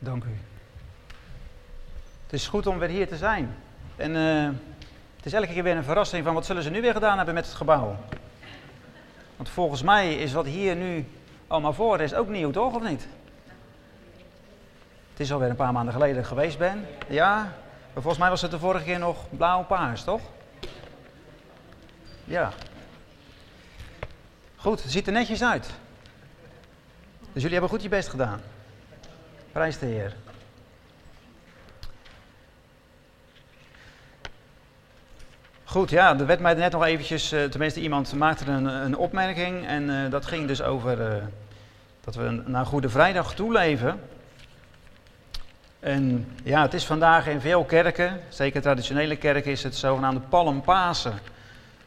Dank u. Het is goed om weer hier te zijn. En het is elke keer weer een verrassing van wat zullen ze nu weer gedaan hebben met het gebouw. Want volgens mij is wat hier nu allemaal voor is ook nieuw, toch? Of niet? Het is alweer een paar maanden geleden dat ik geweest ben. Ja, maar volgens mij was het de vorige keer nog blauw-paars, toch? Ja. Goed, het ziet er netjes uit. Dus jullie hebben goed je best gedaan. Prijs de Heer. Goed, ja, er werd mij net nog eventjes, tenminste iemand maakte een opmerking. En dat ging dus over dat we naar Goede Vrijdag toeleven. En ja, het is vandaag in veel kerken, zeker traditionele kerken, is het zogenaamde Palmpasen.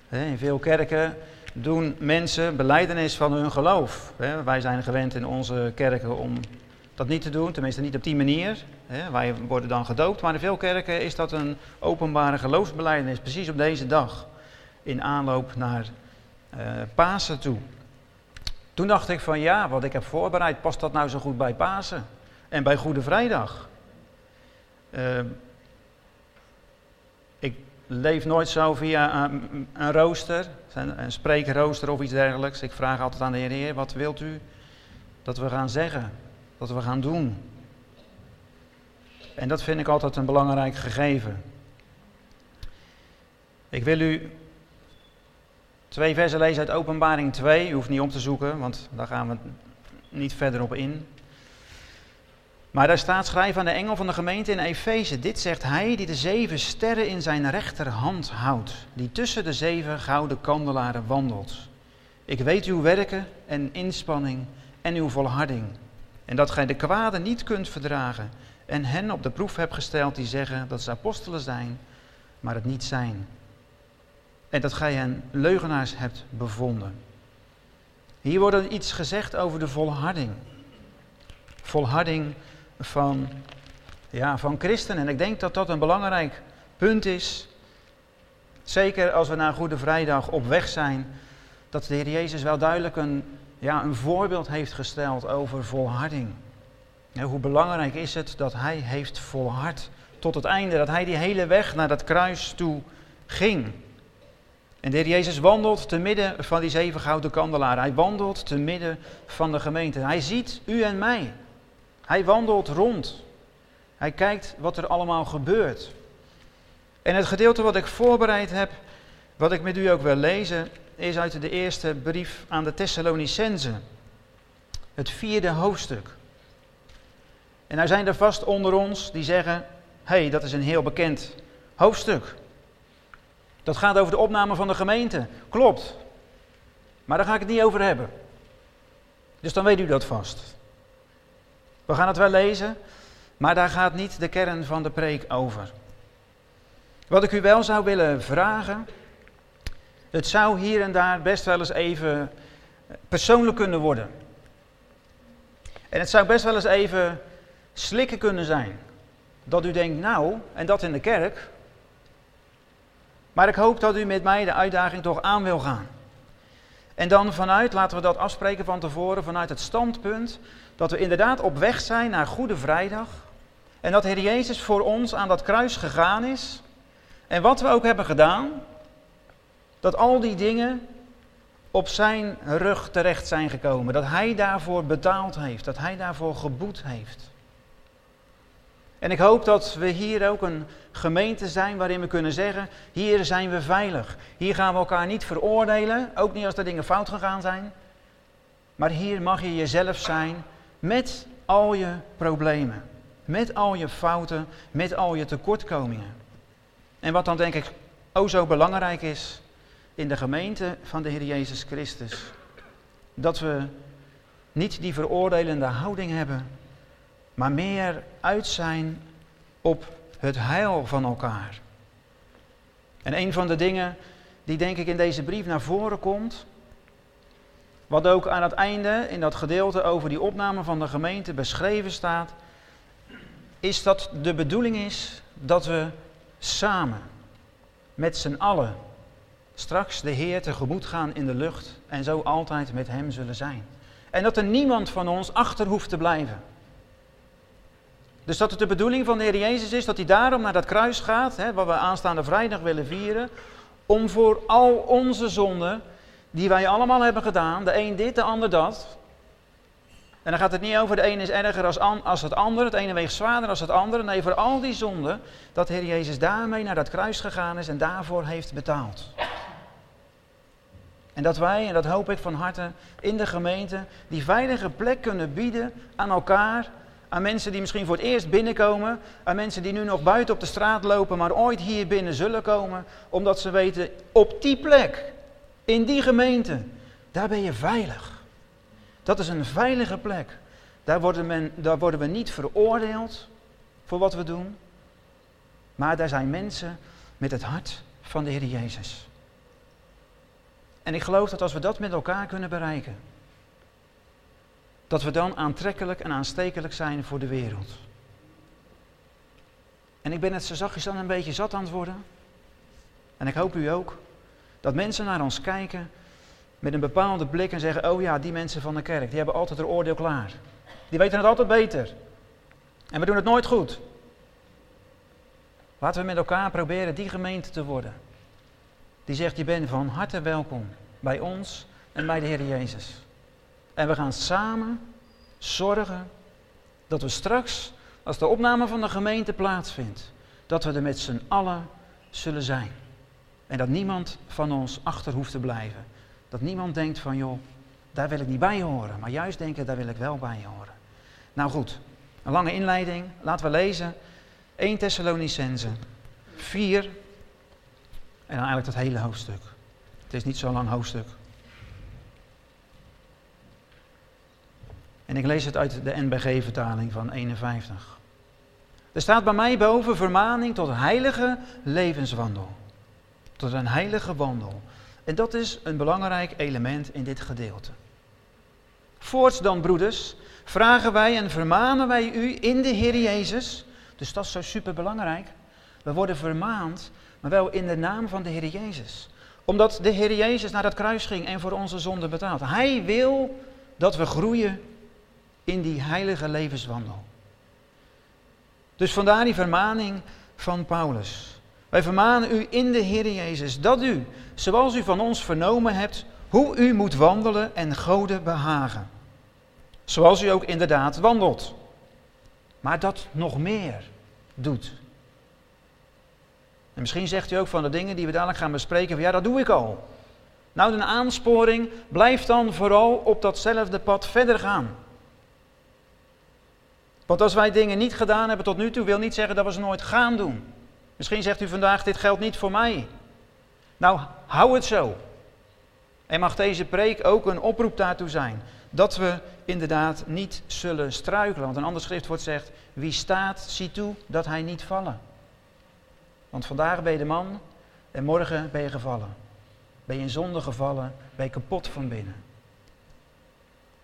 In veel kerken doen mensen belijdenis van hun geloof. Wij zijn gewend in onze kerken om dat niet te doen, tenminste niet op die manier. Wij worden dan gedoopt, maar in veel kerken is dat een openbare geloofsbelijdenis, precies op deze dag, in aanloop naar Pasen toe. Toen dacht ik van ja, wat ik heb voorbereid, past dat nou zo goed bij Pasen en bij Goede Vrijdag? Ik leef nooit zo via een rooster, een spreekrooster of iets dergelijks. Ik vraag altijd aan de Heer, wat wilt u dat we gaan zeggen, dat we gaan doen? En dat vind ik altijd een belangrijk gegeven. Ik wil u 2 versen lezen uit Openbaring 2. U hoeft niet om te zoeken, want daar gaan we niet verder op in. Maar daar staat: schrijf aan de engel van de gemeente in Efeze. Dit zegt hij die de 7 sterren in zijn rechterhand houdt, die tussen de 7 gouden kandelaren wandelt. Ik weet uw werken en inspanning en uw volharding, en dat gij de kwade niet kunt verdragen en hen op de proef hebt gesteld die zeggen dat ze apostelen zijn, maar het niet zijn. En dat gij hen leugenaars hebt bevonden. Hier wordt iets gezegd over de volharding. Volharding van christenen. En ik denk dat dat een belangrijk punt is. Zeker als we na Goede Vrijdag op weg zijn. Dat de Heer Jezus wel duidelijk een voorbeeld heeft gesteld over volharding. En hoe belangrijk is het dat hij heeft volhard tot het einde. Dat hij die hele weg naar dat kruis toe ging. En de Heer Jezus wandelt te midden van die 7 gouden kandelaren. Hij wandelt te midden van de gemeente. Hij ziet u en mij. Hij wandelt rond. Hij kijkt wat er allemaal gebeurt. En het gedeelte wat ik voorbereid heb, wat ik met u ook wil lezen, is uit de eerste brief aan de Thessalonicenzen. Het 4e hoofdstuk. En nou zijn er vast onder ons die zeggen, hey, dat is een heel bekend hoofdstuk. Dat gaat over de opname van de gemeente. Klopt. Maar daar ga ik het niet over hebben. Dus dan weet u dat vast. We gaan het wel lezen, maar daar gaat niet de kern van de preek over. Wat ik u wel zou willen vragen, het zou hier en daar best wel eens even persoonlijk kunnen worden. En het zou best wel eens even slikken kunnen zijn. Dat u denkt, nou, en dat in de kerk. Maar ik hoop dat u met mij de uitdaging toch aan wil gaan. En dan vanuit, laten we dat afspreken van tevoren, vanuit het standpunt dat we inderdaad op weg zijn naar Goede Vrijdag. En dat Heer Jezus voor ons aan dat kruis gegaan is. En wat we ook hebben gedaan, dat al die dingen op zijn rug terecht zijn gekomen. Dat hij daarvoor betaald heeft, dat hij daarvoor geboet heeft. En ik hoop dat we hier ook een gemeente zijn waarin we kunnen zeggen, hier zijn we veilig. Hier gaan we elkaar niet veroordelen, ook niet als er dingen fout gegaan zijn. Maar hier mag je jezelf zijn met al je problemen, met al je fouten, met al je tekortkomingen. En wat dan denk ik o zo belangrijk is in de gemeente van de Heer Jezus Christus, dat we niet die veroordelende houding hebben, maar meer uit zijn op het heil van elkaar. En een van de dingen die denk ik in deze brief naar voren komt, wat ook aan het einde in dat gedeelte over die opname van de gemeente beschreven staat, is dat de bedoeling is dat we samen, met z'n allen, straks de Heer tegemoet gaan in de lucht en zo altijd met hem zullen zijn. En dat er niemand van ons achter hoeft te blijven. Dus dat het de bedoeling van de Heer Jezus is dat hij daarom naar dat kruis gaat, hè, wat we aanstaande vrijdag willen vieren, om voor al onze zonden, die wij allemaal hebben gedaan, de een dit, de ander dat. En dan gaat het niet over de ene is erger als het ander, het ene weegt zwaarder als het andere. Nee, voor al die zonden, dat Heer Jezus daarmee naar dat kruis gegaan is en daarvoor heeft betaald. En dat wij, en dat hoop ik van harte, in de gemeente die veilige plek kunnen bieden aan elkaar, aan mensen die misschien voor het eerst binnenkomen, aan mensen die nu nog buiten op de straat lopen, maar ooit hier binnen zullen komen, omdat ze weten, op die plek, in die gemeente, daar ben je veilig. Dat is een veilige plek. Daar worden we niet veroordeeld voor wat we doen, maar daar zijn mensen met het hart van de Heer Jezus. En ik geloof dat als we dat met elkaar kunnen bereiken, dat we dan aantrekkelijk en aanstekelijk zijn voor de wereld. En ik ben het zo zachtjes dan een beetje zat aan het worden. En ik hoop u ook. Dat mensen naar ons kijken met een bepaalde blik en zeggen, oh ja, die mensen van de kerk, die hebben altijd hun oordeel klaar. Die weten het altijd beter. En we doen het nooit goed. Laten we met elkaar proberen die gemeente te worden. Die zegt, je bent van harte welkom bij ons en bij de Heer Jezus. En we gaan samen zorgen dat we straks, als de opname van de gemeente plaatsvindt, dat we er met z'n allen zullen zijn. En dat niemand van ons achter hoeft te blijven. Dat niemand denkt van, joh, daar wil ik niet bij horen. Maar juist denken, daar wil ik wel bij horen. Nou goed, een lange inleiding. Laten we lezen. 1 Thessalonicenzen 4. En dan eigenlijk dat hele hoofdstuk. Het is niet zo'n lang hoofdstuk. En ik lees het uit de NBG-vertaling van 51. Er staat bij mij boven vermaning tot heilige levenswandel. Tot een heilige wandel. En dat is een belangrijk element in dit gedeelte. Voorts dan, broeders, vragen wij en vermanen wij u in de Heer Jezus. Dus dat is zo superbelangrijk. We worden vermaand, maar wel in de naam van de Heer Jezus. Omdat de Heer Jezus naar dat kruis ging en voor onze zonde betaalt. Hij wil dat we groeien in die heilige levenswandel. Dus vandaar die vermaning van Paulus. Wij vermanen u in de Heer Jezus, dat u, zoals u van ons vernomen hebt, hoe u moet wandelen en God behagen. Zoals u ook inderdaad wandelt. Maar dat nog meer doet. En misschien zegt u ook van de dingen die we dadelijk gaan bespreken, van ja, dat doe ik al. Nou, de aansporing, blijf dan vooral op datzelfde pad verder gaan. Want als wij dingen niet gedaan hebben tot nu toe, wil niet zeggen dat we ze nooit gaan doen. Misschien zegt u vandaag, dit geldt niet voor mij. Nou, hou het zo. En mag deze preek ook een oproep daartoe zijn. Dat we inderdaad niet zullen struikelen. Want een ander schriftwoord zegt, wie staat, zie toe dat hij niet vallen. Want vandaag ben je de man en morgen ben je gevallen. Ben je in zonde gevallen, ben je kapot van binnen.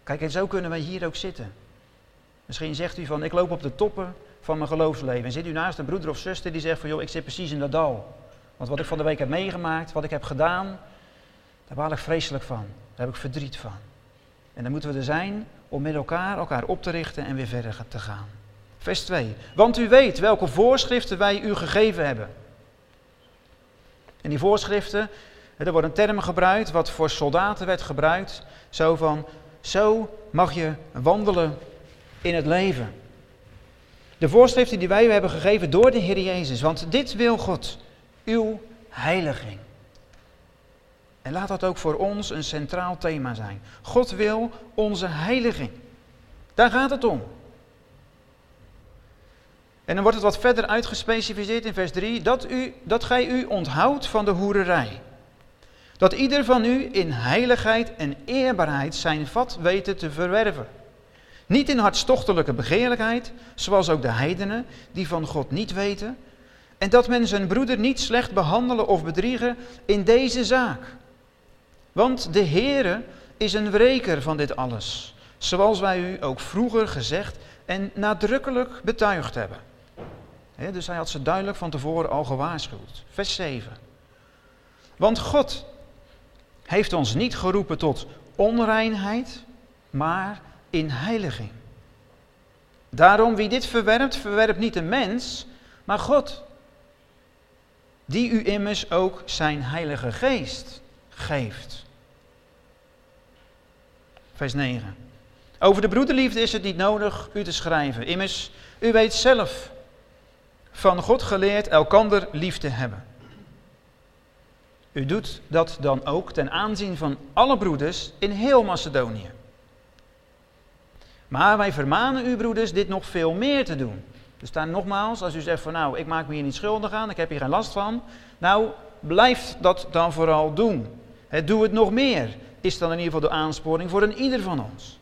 Kijk, en zo kunnen wij hier ook zitten. Misschien zegt u van, ik loop op de toppen van mijn geloofsleven. En zit u naast een broeder of zuster die zegt van, joh, ik zit precies in dat dal. Want wat ik van de week heb meegemaakt, wat ik heb gedaan, daar baal ik vreselijk van. Daar heb ik verdriet van. En dan moeten we er zijn om met elkaar op te richten en weer verder te gaan. Vers 2. Want u weet welke voorschriften wij u gegeven hebben. En die voorschriften, er wordt een term gebruikt wat voor soldaten werd gebruikt. Zo van, zo mag je wandelen in het leven. De voorschriften die wij u hebben gegeven door de Heer Jezus. Want dit wil God, uw heiliging. En laat dat ook voor ons een centraal thema zijn. God wil onze heiliging. Daar gaat het om. En dan wordt het wat verder uitgespecificeerd in vers 3. Dat gij u onthoudt van de hoererij. Dat ieder van u in heiligheid en eerbaarheid zijn vat weten te verwerven. Niet in hartstochtelijke begeerlijkheid, zoals ook de heidenen, die van God niet weten. En dat men zijn broeder niet slecht behandelen of bedriegen in deze zaak. Want de Heere is een wreker van dit alles, zoals wij u ook vroeger gezegd en nadrukkelijk betuigd hebben. Dus hij had ze duidelijk van tevoren al gewaarschuwd. Vers 7. Want God heeft ons niet geroepen tot onreinheid, maar in heiliging. Daarom wie dit verwerpt, verwerpt niet een mens, maar God. Die u immers ook zijn Heilige Geest geeft. Vers 9. Over de broederliefde is het niet nodig u te schrijven. Immers, u weet zelf van God geleerd elkander lief te hebben. U doet dat dan ook ten aanzien van alle broeders in heel Macedonië. Maar wij vermanen u broeders dit nog veel meer te doen. Dus daar nogmaals, als u zegt van nou, ik maak me hier niet schuldig aan, ik heb hier geen last van. Nou, blijf dat dan vooral doen. Doe het nog meer, is dan in ieder geval de aansporing voor een ieder van ons.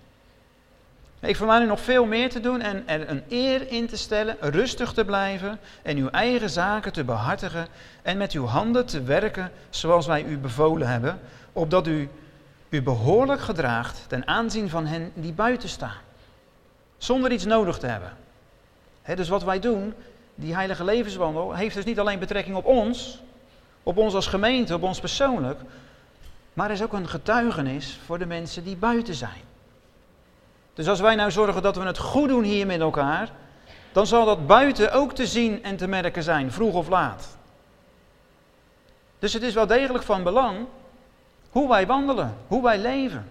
Ik vermaan u nog veel meer te doen en er een eer in te stellen, rustig te blijven en uw eigen zaken te behartigen en met uw handen te werken zoals wij u bevolen hebben, opdat u u behoorlijk gedraagt ten aanzien van hen die buiten staan, zonder iets nodig te hebben. Dus wat wij doen, die heilige levenswandel, heeft dus niet alleen betrekking op ons als gemeente, op ons persoonlijk, maar is ook een getuigenis voor de mensen die buiten zijn. Dus als wij nou zorgen dat we het goed doen hier met elkaar, dan zal dat buiten ook te zien en te merken zijn, vroeg of laat. Dus het is wel degelijk van belang hoe wij wandelen, hoe wij leven.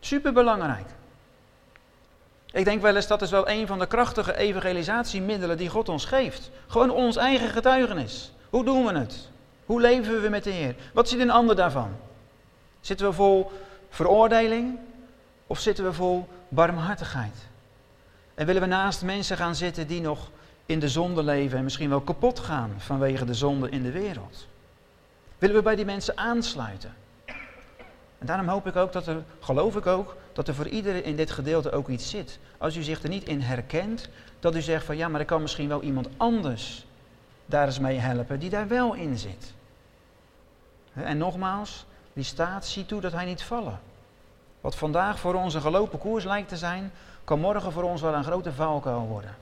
Superbelangrijk. Ik denk wel eens, dat is wel een van de krachtige evangelisatiemiddelen die God ons geeft. Gewoon ons eigen getuigenis. Hoe doen we het? Hoe leven we met de Heer? Wat ziet een ander daarvan? Zitten we vol veroordeling? Of zitten we vol barmhartigheid? En willen we naast mensen gaan zitten die nog in de zonde leven en misschien wel kapot gaan vanwege de zonde in de wereld? Willen we bij die mensen aansluiten? En daarom hoop ik ook geloof ik ook, dat er voor iedereen in dit gedeelte ook iets zit. Als u zich er niet in herkent, dat u zegt van ja, maar ik kan misschien wel iemand anders daar eens mee helpen die daar wel in zit. En nogmaals, die staat ziet toe dat hij niet vallen. Wat vandaag voor ons een gelopen koers lijkt te zijn, kan morgen voor ons wel een grote valkuil worden.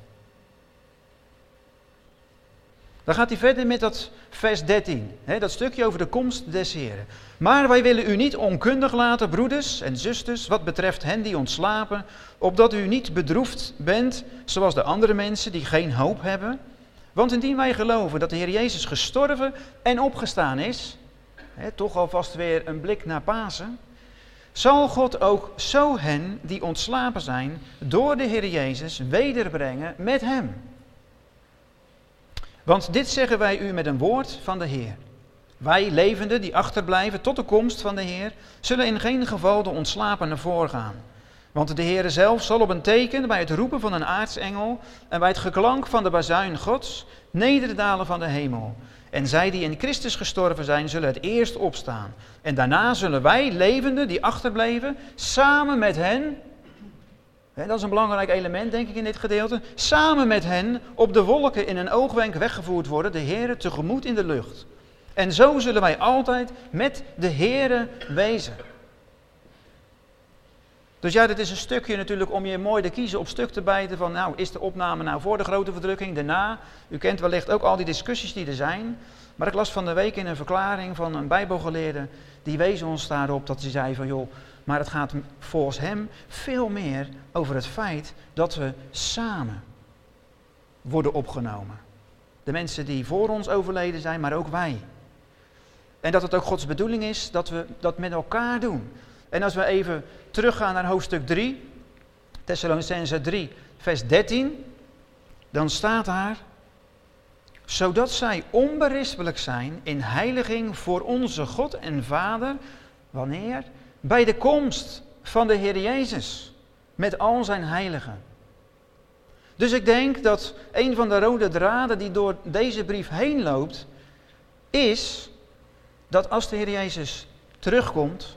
Dan gaat hij verder met dat vers 13, dat stukje over de komst des Heren. Maar wij willen u niet onkundig laten, broeders en zusters, wat betreft hen die ontslapen, opdat u niet bedroefd bent, zoals de andere mensen die geen hoop hebben. Want indien wij geloven dat de Heer Jezus gestorven en opgestaan is, toch alvast weer een blik naar Pasen, zal God ook zo hen die ontslapen zijn door de Heer Jezus wederbrengen met hem. Want dit zeggen wij u met een woord van de Heer. Wij levenden die achterblijven tot de komst van de Heer zullen in geen geval de ontslapenen voorgaan. Want de Heer zelf zal op een teken bij het roepen van een aartsengel en bij het geklank van de bazuin Gods nederdalen van de hemel. En zij die in Christus gestorven zijn, zullen het eerst opstaan. En daarna zullen wij, levenden die achterbleven, samen met hen, dat is een belangrijk element denk ik in dit gedeelte, samen met hen op de wolken in een oogwenk weggevoerd worden, de Heere tegemoet in de lucht. En zo zullen wij altijd met de Heere wezen. Dus ja, dit is een stukje natuurlijk om je mooi te kiezen op stuk te bijten van nou, is de opname nou voor de grote verdrukking, daarna? U kent wellicht ook al die discussies die er zijn. Maar ik las van de week in een verklaring van een bijbelgeleerde, die wees ons daarop dat hij zei van joh, maar het gaat volgens hem veel meer over het feit dat we samen worden opgenomen. De mensen die voor ons overleden zijn, maar ook wij. En dat het ook Gods bedoeling is dat we dat met elkaar doen. En als we even teruggaan naar hoofdstuk 3, Thessalonicenzen 3, vers 13, dan staat daar, zodat zij onberispelijk zijn in heiliging voor onze God en Vader, wanneer? Bij de komst van de Heer Jezus, met al zijn heiligen. Dus ik denk dat een van de rode draden die door deze brief heen loopt, is dat als de Heer Jezus terugkomt,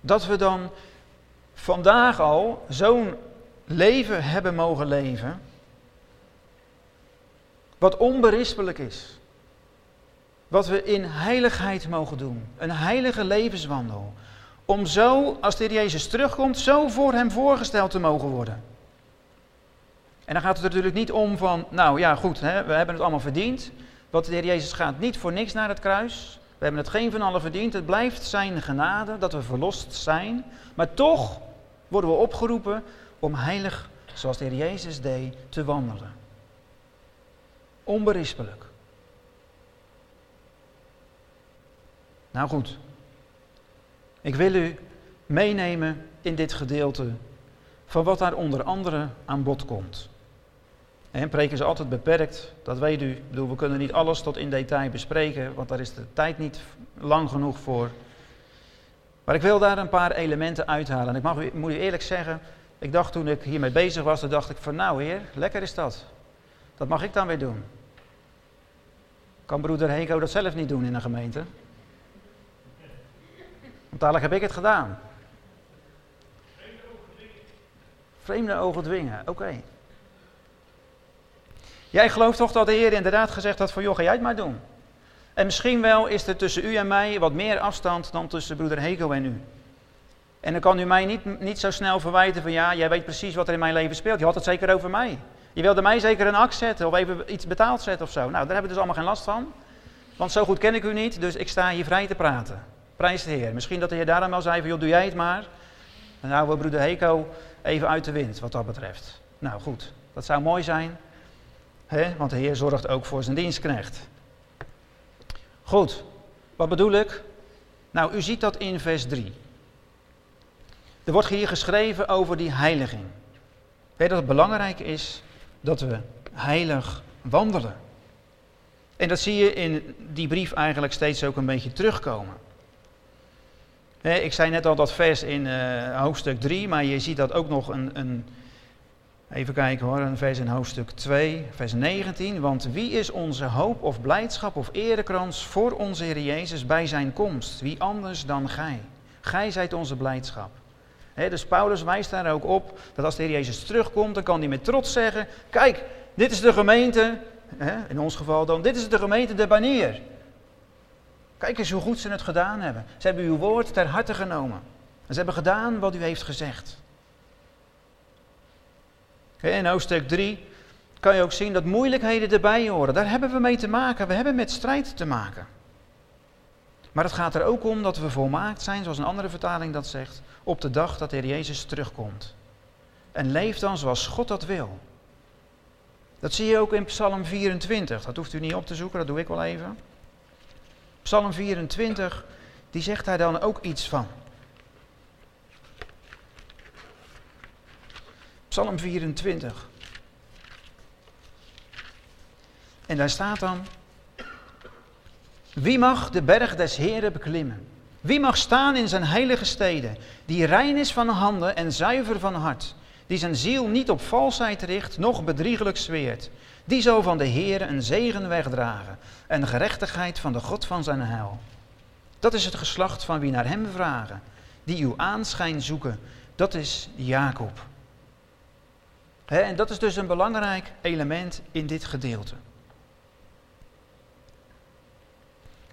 dat we dan vandaag al zo'n leven hebben mogen leven, wat onberispelijk is. Wat we in heiligheid mogen doen. Een heilige levenswandel. Om zo, als de Heer Jezus terugkomt, zo voor hem voorgesteld te mogen worden. En dan gaat het er natuurlijk niet om van, nou ja goed, we hebben het allemaal verdiend. Want de Heer Jezus gaat niet voor niks naar het kruis. We hebben het geen van allen verdiend. Het blijft zijn genade dat we verlost zijn. Maar toch worden we opgeroepen om heilig, zoals de Heer Jezus deed, te wandelen. Onberispelijk. Nou goed, ik wil u meenemen in dit gedeelte van wat daar onder andere aan bod komt. En preken is altijd beperkt, dat weet u. Ik bedoel, we kunnen niet alles tot in detail bespreken, want daar is de tijd niet lang genoeg voor. Maar ik wil daar een paar elementen uithalen. En ik moet u eerlijk zeggen, ik dacht toen ik hiermee bezig was, dan dacht ik van nou Heer, lekker is dat. Dat mag ik dan weer doen. Kan broeder Heko dat zelf niet doen in een gemeente? Want dadelijk heb ik het gedaan. Vreemde ogen dwingen, oké. Jij gelooft toch dat de Heer inderdaad gezegd had van joh, ga jij het maar doen. En misschien wel is er tussen u en mij wat meer afstand dan tussen broeder Heko en u. En dan kan u mij niet zo snel verwijten van ja, jij weet precies wat er in mijn leven speelt. Je had het zeker over mij. Je wilde mij zeker een hak zetten of even iets betaald zetten of zo. Nou, daar hebben we dus allemaal geen last van. Want zo goed ken ik u niet, dus ik sta hier vrij te praten. Prijs de Heer. Misschien dat de Heer daarom wel zei van joh, doe jij het maar. Dan houden we broeder Heko even uit de wind wat dat betreft. Nou goed, dat zou mooi zijn. Hè? Want de Heer zorgt ook voor zijn dienstknecht. Goed, wat bedoel ik? Nou, u ziet dat in vers 3. Er wordt hier geschreven over die heiliging. Weet dat het belangrijk is dat we heilig wandelen. En dat zie je in die brief eigenlijk steeds ook een beetje terugkomen. Ik zei net al dat vers in hoofdstuk 3, maar je ziet dat ook nog even kijken hoor, een vers in hoofdstuk 2, vers 19. Want wie is onze hoop of blijdschap of erekrans voor onze Heer Jezus bij zijn komst? Wie anders dan gij? Gij zijt onze blijdschap. He, dus Paulus wijst daar ook op dat als de Heer Jezus terugkomt, dan kan hij met trots zeggen, kijk, dit is de gemeente, he, in ons geval dan, dit is de gemeente de banier. Kijk eens hoe goed ze het gedaan hebben. Ze hebben uw woord ter harte genomen. En ze hebben gedaan wat u heeft gezegd. In hoofdstuk 3 kan je ook zien dat moeilijkheden erbij horen. Daar hebben we mee te maken. We hebben met strijd te maken. Maar het gaat er ook om dat we volmaakt zijn, zoals een andere vertaling dat zegt, op de dag dat de Heer Jezus terugkomt. En leef dan zoals God dat wil. Dat zie je ook in Psalm 24. Dat hoeft u niet op te zoeken, dat doe ik wel even. Psalm 24, die zegt daar dan ook iets van. Psalm 24. En daar staat dan: wie mag de berg des Heren beklimmen? Wie mag staan in zijn heilige steden, die rein is van handen en zuiver van hart, die zijn ziel niet op valsheid richt, noch bedriegelijk zweert? Die zal van de Heren een zegen wegdragen en de gerechtigheid van de God van zijn heil. Dat is het geslacht van wie naar hem vragen, die uw aanschijn zoeken, dat is Jacob. He, en dat is dus een belangrijk element in dit gedeelte.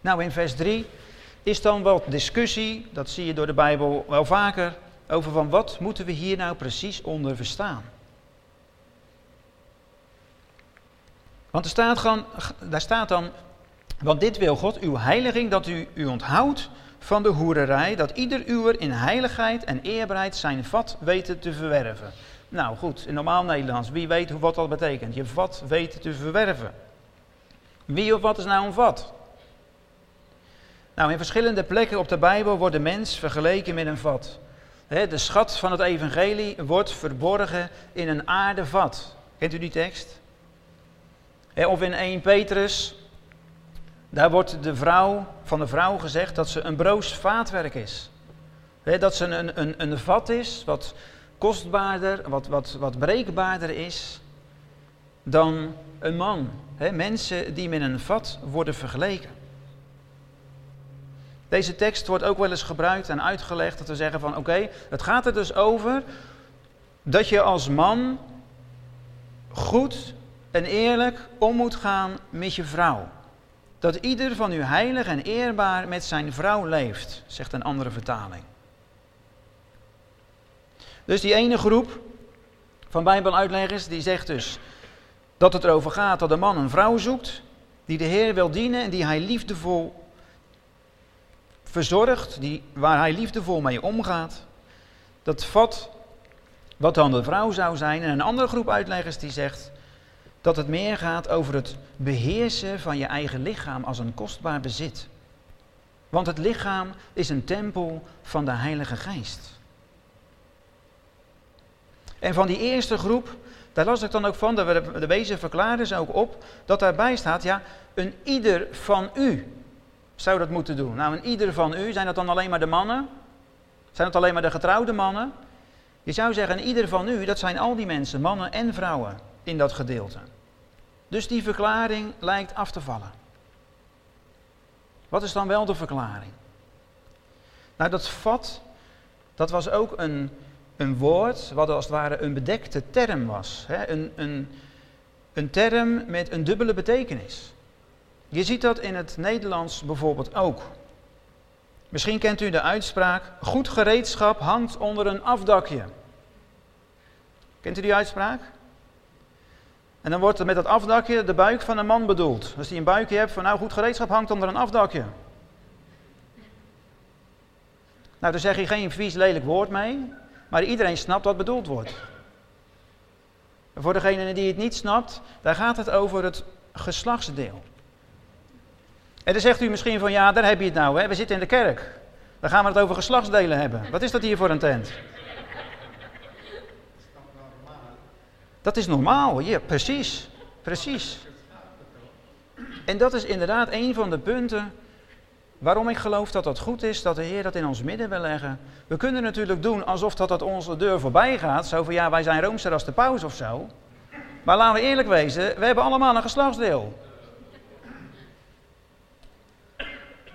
Nou, in vers 3 is dan wat discussie, dat zie je door de Bijbel wel vaker, over van wat moeten we hier nou precies onder verstaan. Want er staat want dit wil God, uw heiliging, dat u onthoudt van de hoererij, dat ieder uwer in heiligheid en eerbaarheid zijn vat weten te verwerven. Nou goed, in normaal Nederlands, wie weet wat dat betekent? Je vat weten te verwerven. Wie of wat is nou een vat? Nou, in verschillende plekken op de Bijbel wordt de mens vergeleken met een vat. De schat van het evangelie wordt verborgen in een aarden vat. Kent u die tekst? Of in 1 Petrus, daar wordt van de vrouw gezegd dat ze een broos vaatwerk is. Dat ze een vat is wat kostbaarder, wat breekbaarder is dan een man. Mensen die met een vat worden vergeleken. Deze tekst wordt ook wel eens gebruikt en uitgelegd dat we zeggen van oké, het gaat er dus over dat je als man goed en eerlijk om moet gaan met je vrouw. Dat ieder van u heilig en eerbaar met zijn vrouw leeft, zegt een andere vertaling. Dus die ene groep van Bijbeluitleggers die zegt dus dat het erover gaat dat de man een vrouw zoekt die de Heer wil dienen en die hij liefdevol verzorgt, waar hij liefdevol mee omgaat. Dat vat Wat dan de vrouw zou zijn. En een andere groep uitleggers die zegt dat het meer gaat over het beheersen van je eigen lichaam als een kostbaar bezit. Want het lichaam is een tempel van de Heilige Geest. En van die eerste groep, daar las ik dan ook van, de wezen verklaarden ze ook op, dat daarbij staat, ja, een ieder van u zou dat moeten doen. Nou, een ieder van u, zijn dat dan alleen maar de mannen? Zijn dat alleen maar de getrouwde mannen? Je zou zeggen, een ieder van u, dat zijn al die mensen, mannen en vrouwen, in dat gedeelte. Dus die verklaring lijkt af te vallen. Wat is dan wel de verklaring? Nou, dat vat, dat was ook een woord wat als het ware een bedekte term was. Hè? Een term met een dubbele betekenis. Je ziet dat in het Nederlands bijvoorbeeld ook. Misschien kent u de uitspraak, goed gereedschap hangt onder een afdakje. Kent u die uitspraak? En dan wordt er met dat afdakje de buik van een man bedoeld. Als hij een buikje hebt van, nou, goed gereedschap hangt onder een afdakje. Nou, daar zeg je geen vies lelijk woord mee, maar iedereen snapt wat bedoeld wordt. En voor degene die het niet snapt, daar gaat het over het geslachtsdeel. En dan zegt u misschien van, ja, daar heb je het nou, hè? We zitten in de kerk. Dan gaan we het over geslachtsdelen hebben. Wat is dat hier voor een tent? Dat is normaal, ja, precies, precies. En dat is inderdaad een van de punten waarom ik geloof dat dat goed is, dat de Heer dat in ons midden wil leggen. We kunnen natuurlijk doen alsof dat onze deur voorbij gaat, zo van, ja, wij zijn roomser als de paus of zo. Maar laten we eerlijk wezen, we hebben allemaal een geslachtsdeel.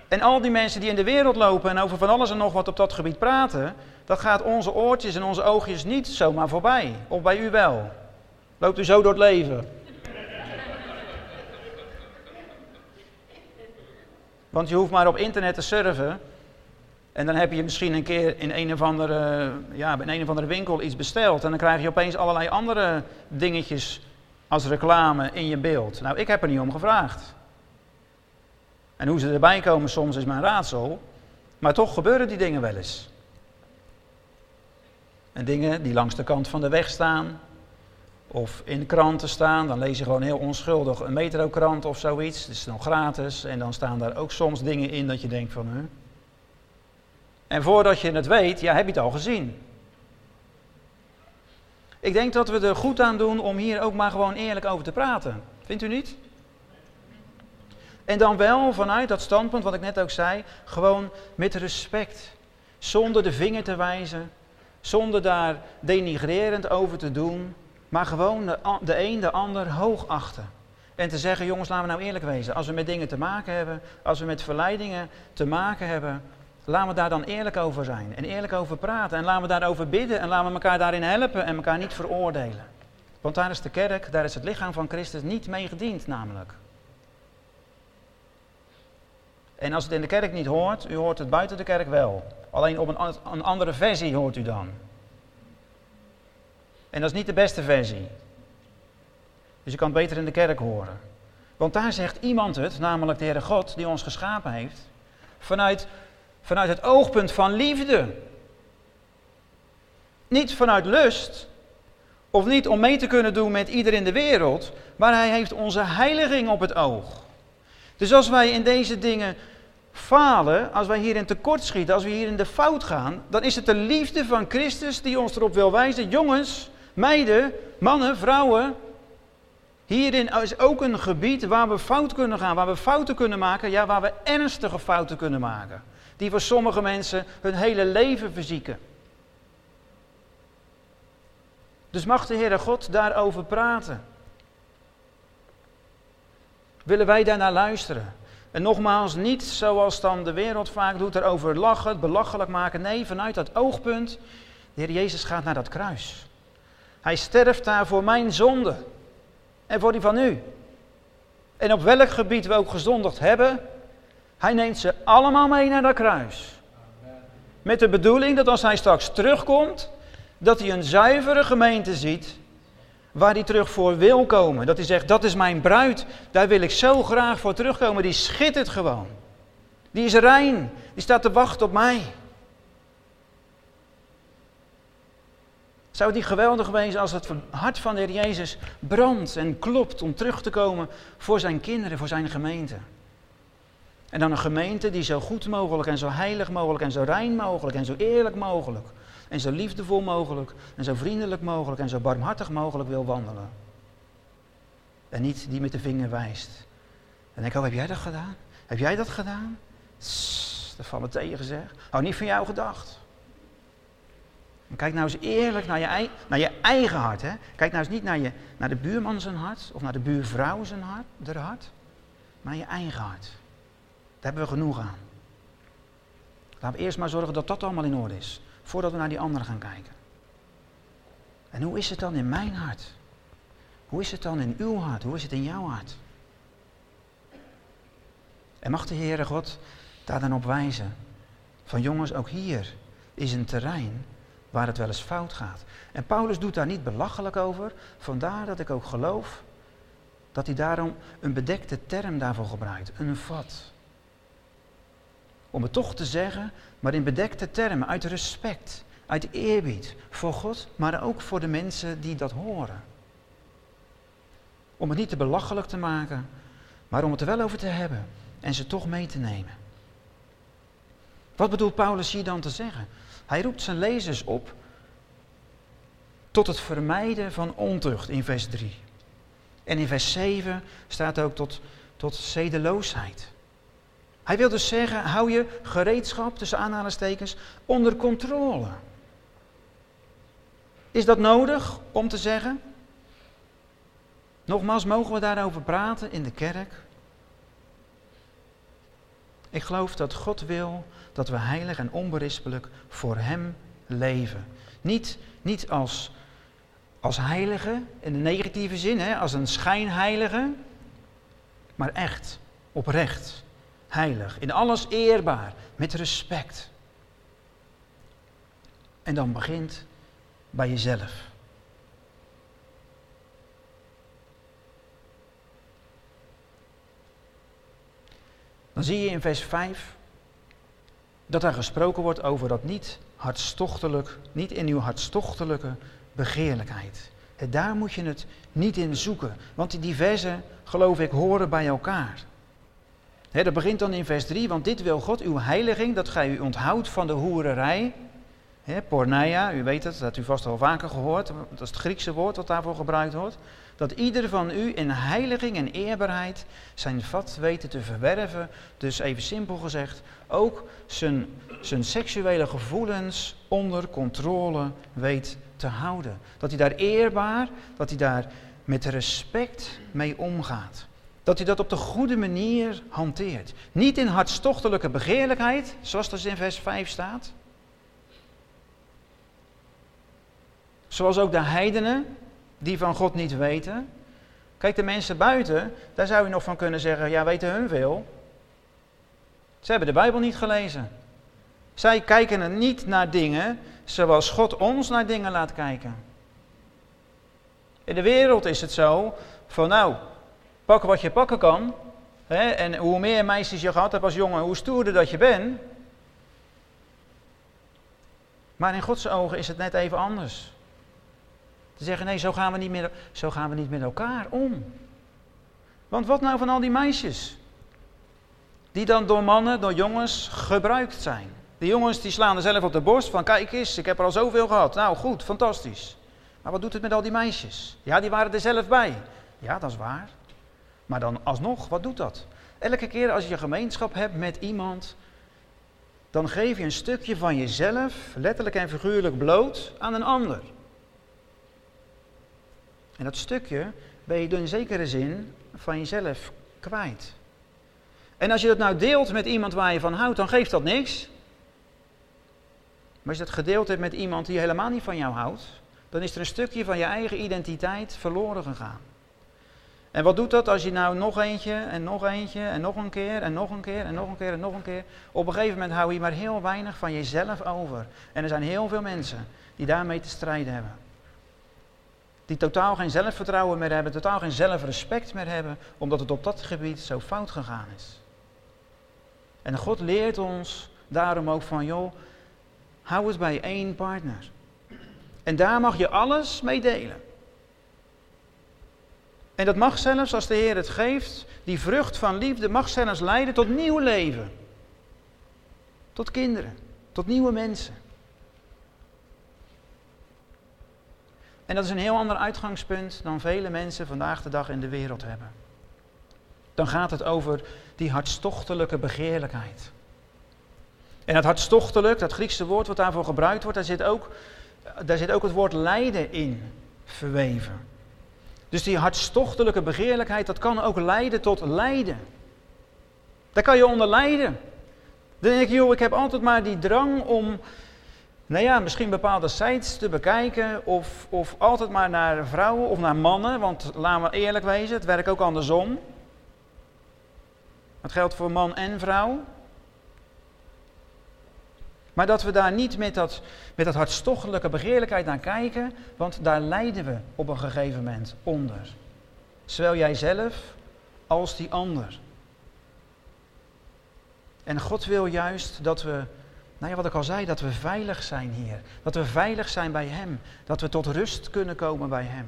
En al die mensen die in de wereld lopen en over van alles en nog wat op dat gebied praten, dat gaat onze oortjes en onze oogjes niet zomaar voorbij, of bij u wel. Loopt u zo door het leven. Want je hoeft maar op internet te surfen. En dan heb je misschien een keer in een of andere winkel iets besteld. En dan krijg je opeens allerlei andere dingetjes als reclame in je beeld. Nou, ik heb er niet om gevraagd. En hoe ze erbij komen soms is mijn raadsel. Maar toch gebeuren die dingen wel eens. En dingen die langs de kant van de weg staan. Of in kranten staan, dan lees je gewoon heel onschuldig een metrokrant of zoiets. Dat is nog gratis en dan staan daar ook soms dingen in dat je denkt van... Huh? En voordat je het weet, ja, heb je het al gezien. Ik denk dat we er goed aan doen om hier ook maar gewoon eerlijk over te praten. Vindt u niet? En dan wel vanuit dat standpunt wat ik net ook zei, gewoon met respect. Zonder de vinger te wijzen, zonder daar denigrerend over te doen... Maar gewoon de een de ander hoog achten. En te zeggen, jongens, laten we nou eerlijk wezen. Als we met dingen te maken hebben, als we met verleidingen te maken hebben, laten we daar dan eerlijk over zijn. En eerlijk over praten. En laten we daarover bidden. En laten we elkaar daarin helpen en elkaar niet veroordelen. Want daar is de kerk, daar is het lichaam van Christus niet mee gediend namelijk. En als het in de kerk niet hoort, u hoort het buiten de kerk wel. Alleen op een andere versie hoort u dan. En dat is niet de beste versie. Dus je kan het beter in de kerk horen. Want daar zegt iemand het, namelijk de Heere God, die ons geschapen heeft, vanuit het oogpunt van liefde. Niet vanuit lust, of niet om mee te kunnen doen met ieder in de wereld, maar hij heeft onze heiliging op het oog. Dus als wij in deze dingen falen, als wij hierin tekortschieten, als we hier in de fout gaan, dan is het de liefde van Christus die ons erop wil wijzen, jongens... Meiden, mannen, vrouwen, hierin is ook een gebied waar we fout kunnen gaan, waar we fouten kunnen maken, ja, waar we ernstige fouten kunnen maken. Die voor sommige mensen hun hele leven verzieken. Dus mag de Heere God daarover praten. Willen wij daarnaar luisteren? En nogmaals, niet zoals dan de wereld vaak doet, erover lachen, het belachelijk maken. Nee, vanuit dat oogpunt, de Heer Jezus gaat naar dat kruis. Hij sterft daar voor mijn zonde en voor die van u. En op welk gebied we ook gezondigd hebben, hij neemt ze allemaal mee naar dat kruis. Met de bedoeling dat als hij straks terugkomt, dat hij een zuivere gemeente ziet waar hij terug voor wil komen. Dat hij zegt, dat is mijn bruid, daar wil ik zo graag voor terugkomen. Die schittert gewoon. Die is rein, die staat te wachten op mij. Zou het niet geweldig wezen als het hart van de Heer Jezus brandt en klopt om terug te komen voor zijn kinderen, voor zijn gemeente. En dan een gemeente die zo goed mogelijk en zo heilig mogelijk en zo rein mogelijk en zo eerlijk mogelijk en zo liefdevol mogelijk en zo vriendelijk mogelijk en zo barmhartig mogelijk wil wandelen. En niet die met de vinger wijst. En denk ik, oh, heb jij dat gedaan? Heb jij dat gedaan? Tss, dat vallen tegen, zeg. Oh, niet van jou gedacht. En kijk nou eens eerlijk naar je eigen hart. Hè? Kijk nou eens niet naar de buurman zijn hart of naar de buurvrouw zijn hart, maar naar je eigen hart. Daar hebben we genoeg aan. Laten we eerst maar zorgen dat dat allemaal in orde is, voordat we naar die anderen gaan kijken. En hoe is het dan in mijn hart? Hoe is het dan in uw hart? Hoe is het in jouw hart? En mag de Heere God daar dan op wijzen. Van jongens, ook hier is een terrein waar het wel eens fout gaat. En Paulus doet daar niet belachelijk over. Vandaar dat ik ook geloof dat hij daarom een bedekte term daarvoor gebruikt. Een vat. Om het toch te zeggen, maar in bedekte termen. Uit respect, uit eerbied voor God, maar ook voor de mensen die dat horen. Om het niet te belachelijk te maken, maar om het er wel over te hebben en ze toch mee te nemen. Wat bedoelt Paulus hier dan te zeggen? Hij roept zijn lezers op tot het vermijden van ontucht in vers 3. En in vers 7 staat ook tot zedeloosheid. Hij wil dus zeggen, hou je gereedschap, tussen aanhalingstekens, onder controle. Is dat nodig om te zeggen? Nogmaals, mogen we daarover praten in de kerk? Ik geloof dat God wil dat we heilig en onberispelijk voor Hem leven. Niet als heilige, in de negatieve zin, hè, als een schijnheilige, maar echt, oprecht, heilig, in alles eerbaar, met respect. En dan begint bij jezelf. Dan zie je in vers 5 dat daar gesproken wordt over dat niet in uw hartstochtelijke begeerlijkheid. Daar moet je het niet in zoeken, want die verzen, geloof ik, horen bij elkaar. Dat begint dan in vers 3, want dit wil God, uw heiliging, dat gij u onthoudt van de hoererij. Porneia, u weet het, dat hebt u vast al vaker gehoord, dat is het Griekse woord dat daarvoor gebruikt wordt. Dat ieder van u in heiliging en eerbaarheid zijn vat weten te verwerven. Dus even simpel gezegd, ook zijn seksuele gevoelens onder controle weet te houden. Dat hij daar eerbaar, dat hij daar met respect mee omgaat. Dat hij dat op de goede manier hanteert. Niet in hartstochtelijke begeerlijkheid, zoals dat in vers 5 staat. Zoals ook de heidenen, die van God niet weten. Kijk, de mensen buiten, daar zou je nog van kunnen zeggen, ja, weten hun veel. Ze hebben de Bijbel niet gelezen. Zij kijken er niet naar dingen zoals God ons naar dingen laat kijken. In de wereld is het zo van, nou, pak wat je pakken kan. Hè, en hoe meer meisjes je gehad hebt als jongen, hoe stoerder dat je bent. Maar in Gods ogen is het net even anders. Te zeggen, nee, zo gaan we niet met elkaar om. Want wat nou van al die meisjes? Die dan door mannen, door jongens gebruikt zijn. Die jongens die slaan er zelf op de borst van, kijk eens, ik heb er al zoveel gehad. Nou goed, fantastisch. Maar wat doet het met al die meisjes? Ja, die waren er zelf bij. Ja, dat is waar. Maar dan alsnog, wat doet dat? Elke keer als je gemeenschap hebt met iemand, dan geef je een stukje van jezelf, letterlijk en figuurlijk bloot, aan een ander. En dat stukje ben je in zekere zin van jezelf kwijt. En als je dat nou deelt met iemand waar je van houdt, dan geeft dat niks. Maar als je dat gedeeld hebt met iemand die helemaal niet van jou houdt, dan is er een stukje van je eigen identiteit verloren gegaan. En wat doet dat als je nou nog eentje en nog eentje en nog een keer en nog een keer en nog een keer en nog een keer. Op een gegeven moment hou je maar heel weinig van jezelf over. En er zijn heel veel mensen die daarmee te strijden hebben. Die totaal geen zelfvertrouwen meer hebben, totaal geen zelfrespect meer hebben, omdat het op dat gebied zo fout gegaan is. En God leert ons daarom ook van, joh, hou het bij één partner. En daar mag je alles mee delen. En dat mag zelfs, als de Heer het geeft, die vrucht van liefde mag zelfs leiden tot nieuw leven. Tot kinderen, tot nieuwe mensen. En dat is een heel ander uitgangspunt dan vele mensen vandaag de dag in de wereld hebben. Dan gaat het over die hartstochtelijke begeerlijkheid. En dat hartstochtelijk, dat Griekse woord wat daarvoor gebruikt wordt, daar zit ook het woord lijden in verweven. Dus die hartstochtelijke begeerlijkheid, dat kan ook leiden tot lijden. Daar kan je onder lijden. Dan denk ik, joh, ik heb altijd maar die drang om, misschien bepaalde sites te bekijken, of altijd maar naar vrouwen of naar mannen, want laten we eerlijk wezen, het werkt ook andersom. Dat geldt voor man en vrouw. Maar dat we daar niet met dat hartstochtelijke begeerlijkheid naar kijken, want daar lijden we op een gegeven moment onder. Zowel jijzelf als die ander. En God wil juist dat we, wat ik al zei, dat we veilig zijn hier. Dat we veilig zijn bij Hem. Dat we tot rust kunnen komen bij Hem.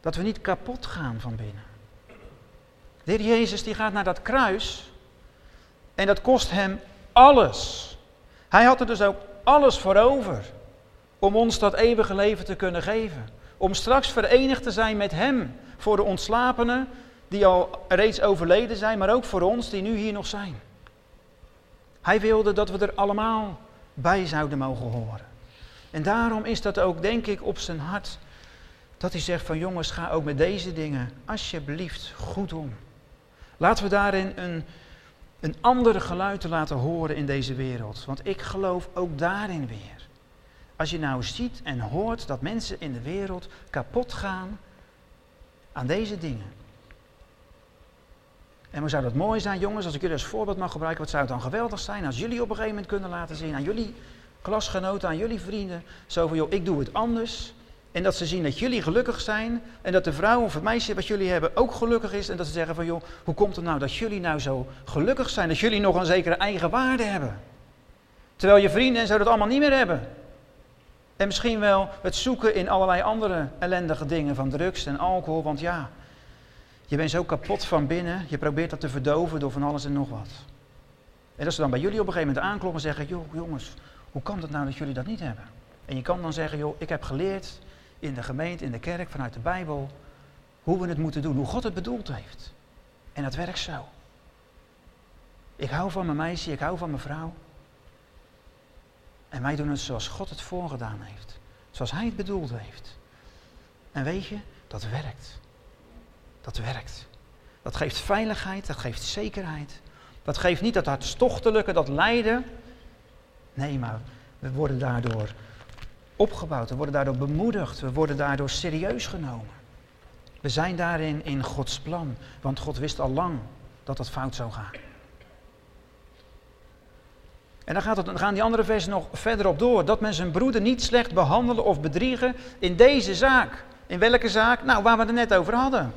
Dat we niet kapot gaan van binnen. De Heer Jezus die gaat naar dat kruis en dat kost Hem alles. Hij had er dus ook alles voor over om ons dat eeuwige leven te kunnen geven. Om straks verenigd te zijn met Hem voor de ontslapenen die al reeds overleden zijn, maar ook voor ons die nu hier nog zijn. Hij wilde dat we er allemaal bij zouden mogen horen. En daarom is dat ook, denk ik, op zijn hart dat hij zegt van jongens, ga ook met deze dingen alsjeblieft goed om. Laten we daarin een ander geluid te laten horen in deze wereld. Want ik geloof ook daarin weer. Als je nou ziet en hoort dat mensen in de wereld kapot gaan aan deze dingen. En wat zou dat mooi zijn, jongens, als ik jullie als voorbeeld mag gebruiken. Wat zou het dan geweldig zijn als jullie op een gegeven moment kunnen laten zien aan jullie klasgenoten, aan jullie vrienden. Zo van, joh, ik doe het anders. En dat ze zien dat jullie gelukkig zijn. En dat de vrouw of het meisje wat jullie hebben ook gelukkig is. En dat ze zeggen van joh, hoe komt het nou dat jullie nou zo gelukkig zijn? Dat jullie nog een zekere eigen waarde hebben. Terwijl je vrienden en zo dat allemaal niet meer hebben. En misschien wel het zoeken in allerlei andere ellendige dingen van drugs en alcohol. Want ja, je bent zo kapot van binnen. Je probeert dat te verdoven door van alles en nog wat. En dat ze dan bij jullie op een gegeven moment aankloppen en zeggen, joh jongens, hoe komt het nou dat jullie dat niet hebben? En je kan dan zeggen, joh, ik heb geleerd in de gemeente, in de kerk, vanuit de Bijbel, hoe we het moeten doen, hoe God het bedoeld heeft. En dat werkt zo. Ik hou van mijn meisje, ik hou van mijn vrouw. En wij doen het zoals God het voorgedaan heeft. Zoals Hij het bedoeld heeft. En weet je, dat werkt. Dat werkt. Dat geeft veiligheid, dat geeft zekerheid. Dat geeft niet dat hartstochtelijke, dat lijden. Nee, maar we worden daardoor opgebouwd, we worden daardoor bemoedigd, we worden daardoor serieus genomen. We zijn daarin in Gods plan, want God wist al lang dat dat fout zou gaan. En dan gaan die andere versen nog verder op door, dat men zijn broeder niet slecht behandelen of bedriegen in deze zaak. In welke zaak? Nou, waar we het net over hadden.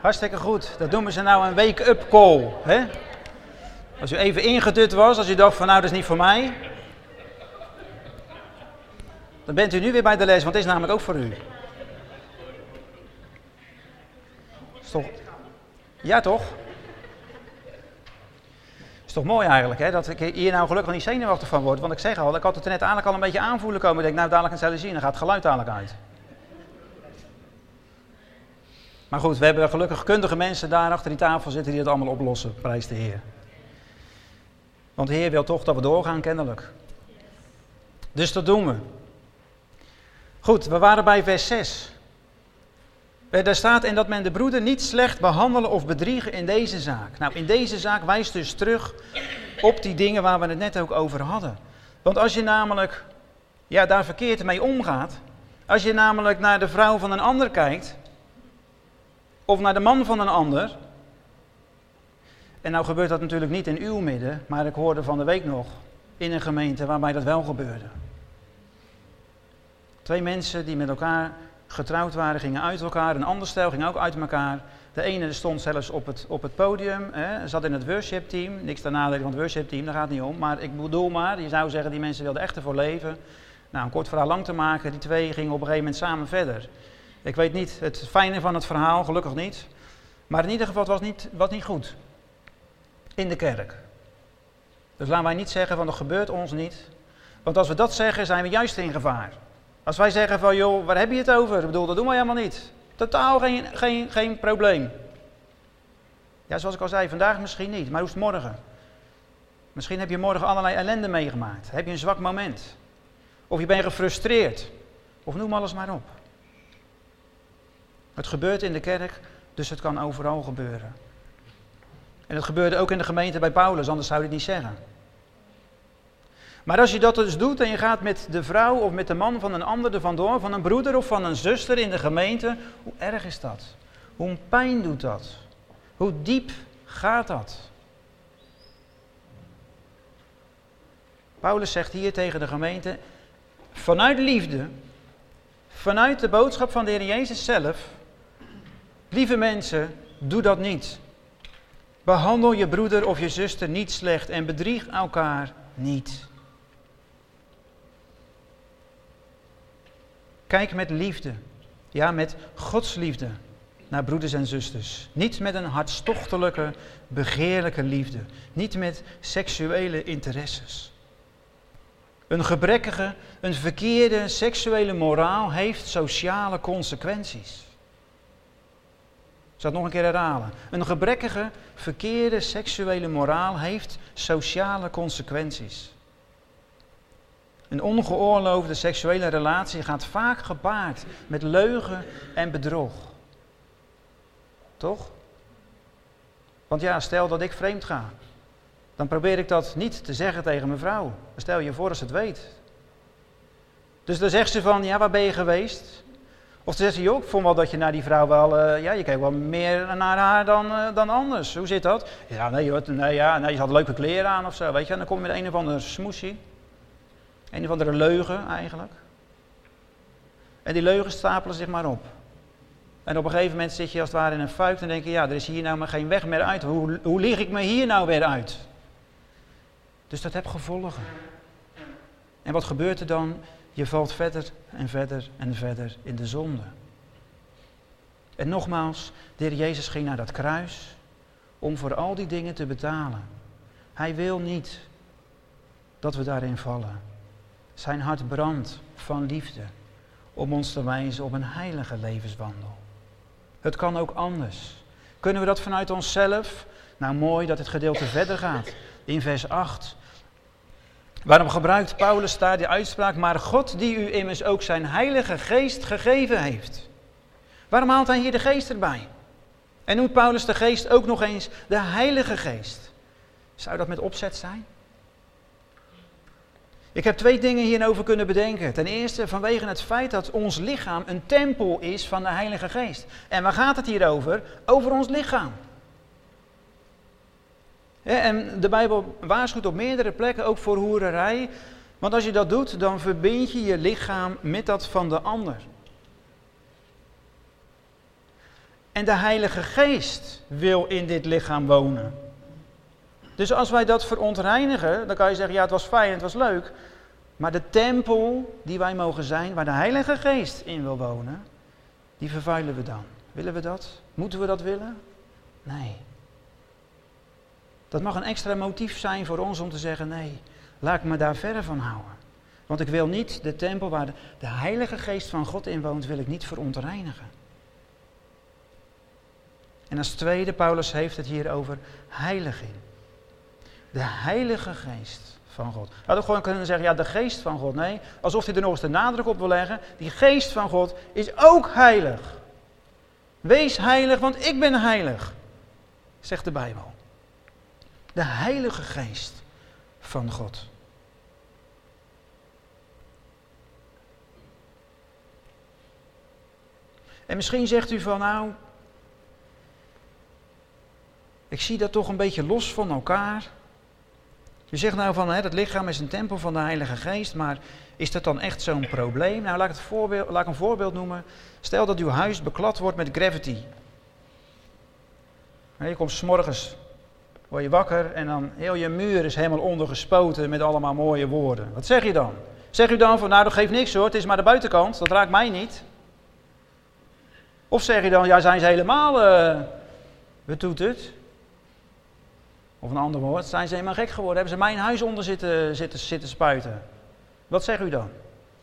Hartstikke goed. Dat noemen ze nou een wake-up call. Hè? Als u even ingedut was, als u dacht van nou, dat is niet voor mij. Dan bent u nu weer bij de les, want het is namelijk ook voor u. Is toch... Ja, toch? Is toch mooi eigenlijk, hè? Dat ik hier nou gelukkig niet zenuwachtig van word. Want ik zeg al, ik had het er net eigenlijk al een beetje aanvoelen komen. Ik denk, nou dadelijk een jaloezie, dan gaat het geluid dadelijk uit. Maar goed, we hebben gelukkig kundige mensen daar achter die tafel zitten die het allemaal oplossen, prijs de Heer. Want de Heer wil toch dat we doorgaan, kennelijk. Dus dat doen we. Goed, we waren bij vers 6. Daar staat, en dat men de broeder niet slecht behandelen of bedriegen in deze zaak. Nou, in deze zaak wijst dus terug op die dingen waar we het net ook over hadden. Want als je namelijk daar verkeerd mee omgaat, als je namelijk naar de vrouw van een ander kijkt, of naar de man van een ander, en nou gebeurt dat natuurlijk niet in uw midden, maar ik hoorde van de week nog in een gemeente waarbij dat wel gebeurde. 2 mensen die met elkaar getrouwd waren, gingen uit elkaar. Een ander stel ging ook uit elkaar. De ene stond zelfs op het podium, hè, zat in het worshipteam. Niks ten nadele van het worshipteam, daar gaat het niet om. Maar ik bedoel maar, je zou zeggen die mensen wilden echt ervoor leven. Nou, een kort verhaal lang te maken, die 2 gingen op een gegeven moment samen verder. Ik weet niet het fijne van het verhaal, gelukkig niet. Maar in ieder geval het was niet goed. In de kerk. Dus laten wij niet zeggen van dat gebeurt ons niet. Want als we dat zeggen, zijn we juist in gevaar. Als wij zeggen van joh, waar heb je het over? Ik bedoel, dat doen wij helemaal niet. Totaal geen probleem. Ja, zoals ik al zei, vandaag misschien niet, maar hoe is het morgen? Misschien heb je morgen allerlei ellende meegemaakt. Heb je een zwak moment. Of je bent gefrustreerd. Of noem alles maar op. Het gebeurt in de kerk, dus het kan overal gebeuren. En het gebeurde ook in de gemeente bij Paulus, anders zou hij het niet zeggen. Maar als je dat dus doet en je gaat met de vrouw of met de man van een ander er vandoor, van een broeder of van een zuster in de gemeente, hoe erg is dat? Hoe pijn doet dat? Hoe diep gaat dat? Paulus zegt hier tegen de gemeente, vanuit liefde, vanuit de boodschap van de Heer Jezus zelf, lieve mensen, doe dat niet. Behandel je broeder of je zuster niet slecht en bedrieg elkaar niet. Kijk met liefde, ja met godsliefde naar broeders en zusters. Niet met een hartstochtelijke, begeerlijke liefde. Niet met seksuele interesses. Een gebrekkige, een verkeerde seksuele moraal heeft sociale consequenties. Ik zal het nog een keer herhalen. Een gebrekkige, verkeerde seksuele moraal heeft sociale consequenties. Een ongeoorloofde seksuele relatie gaat vaak gepaard met leugen en bedrog. Toch? Want ja, stel dat ik vreemd ga. Dan probeer ik dat niet te zeggen tegen mijn vrouw. Stel je voor als ze het weet. Dus dan zegt ze van, ja, waar ben je geweest? Of dan zegt ze, joh, ik vond wel dat je naar die vrouw wel, je kijkt wel meer naar haar dan anders. Hoe zit dat? Ja, nee, je had leuke kleren aan of zo, weet je. En dan kom je met een of andere smoesie. Een of andere leugen eigenlijk. En die leugens stapelen zich maar op. En op een gegeven moment zit je als het ware in een fuik en denk je, ja, er is hier nou maar geen weg meer uit. Hoe lieg ik me hier nou weer uit? Dus dat heeft gevolgen. En wat gebeurt er dan? Je valt verder en verder en verder in de zonde. En nogmaals, de Heer Jezus ging naar dat kruis om voor al die dingen te betalen. Hij wil niet dat we daarin vallen. Zijn hart brandt van liefde om ons te wijzen op een heilige levenswandel. Het kan ook anders. Kunnen we dat vanuit onszelf? Nou, mooi dat het gedeelte verder gaat. In vers 8. Waarom gebruikt Paulus daar die uitspraak, maar God die u immers ook zijn heilige geest gegeven heeft. Waarom haalt hij hier de geest erbij? En noemt Paulus de geest ook nog eens de heilige geest. Zou dat met opzet zijn? Ik heb 2 dingen hierover kunnen bedenken. Ten eerste vanwege het feit dat ons lichaam een tempel is van de heilige geest. En waar gaat het hier over? Over ons lichaam. En de Bijbel waarschuwt op meerdere plekken ook voor hoererij. Want als je dat doet, dan verbind je je lichaam met dat van de ander. En de Heilige Geest wil in dit lichaam wonen. Dus als wij dat verontreinigen, dan kan je zeggen, ja, het was fijn, het was leuk. Maar de tempel die wij mogen zijn, waar de Heilige Geest in wil wonen, die vervuilen we dan. Willen we dat? Moeten we dat willen? Nee. Dat mag een extra motief zijn voor ons om te zeggen, nee, laat ik me daar verre van houden. Want ik wil niet de tempel waar de Heilige Geest van God in woont, wil ik niet verontreinigen. En als tweede, Paulus heeft het hier over heiliging. De Heilige Geest van God. Nou, dan gewoon kunnen zeggen, ja, de Geest van God. Nee, alsof hij er nog eens de nadruk op wil leggen. Die Geest van God is ook heilig. Wees heilig, want ik ben heilig, zegt de Bijbel. De Heilige Geest van God. En misschien zegt u van, nou, ik zie dat toch een beetje los van elkaar. U zegt nou van, het lichaam is een tempel van de Heilige Geest, maar is dat dan echt zo'n probleem? Nou, laat ik een voorbeeld noemen. Stel dat uw huis beklad wordt met graffiti. Je komt 's morgens, word je wakker en dan heel je muur is helemaal ondergespoten met allemaal mooie woorden. Wat zeg je dan? Zeg u dan van, nou, dat geeft niks hoor, het is maar de buitenkant, dat raakt mij niet. Of zeg je dan, ja, zijn ze helemaal betoeterd? Of een ander woord, zijn ze helemaal gek geworden? Hebben ze mijn huis onder zitten spuiten? Wat zegt u dan?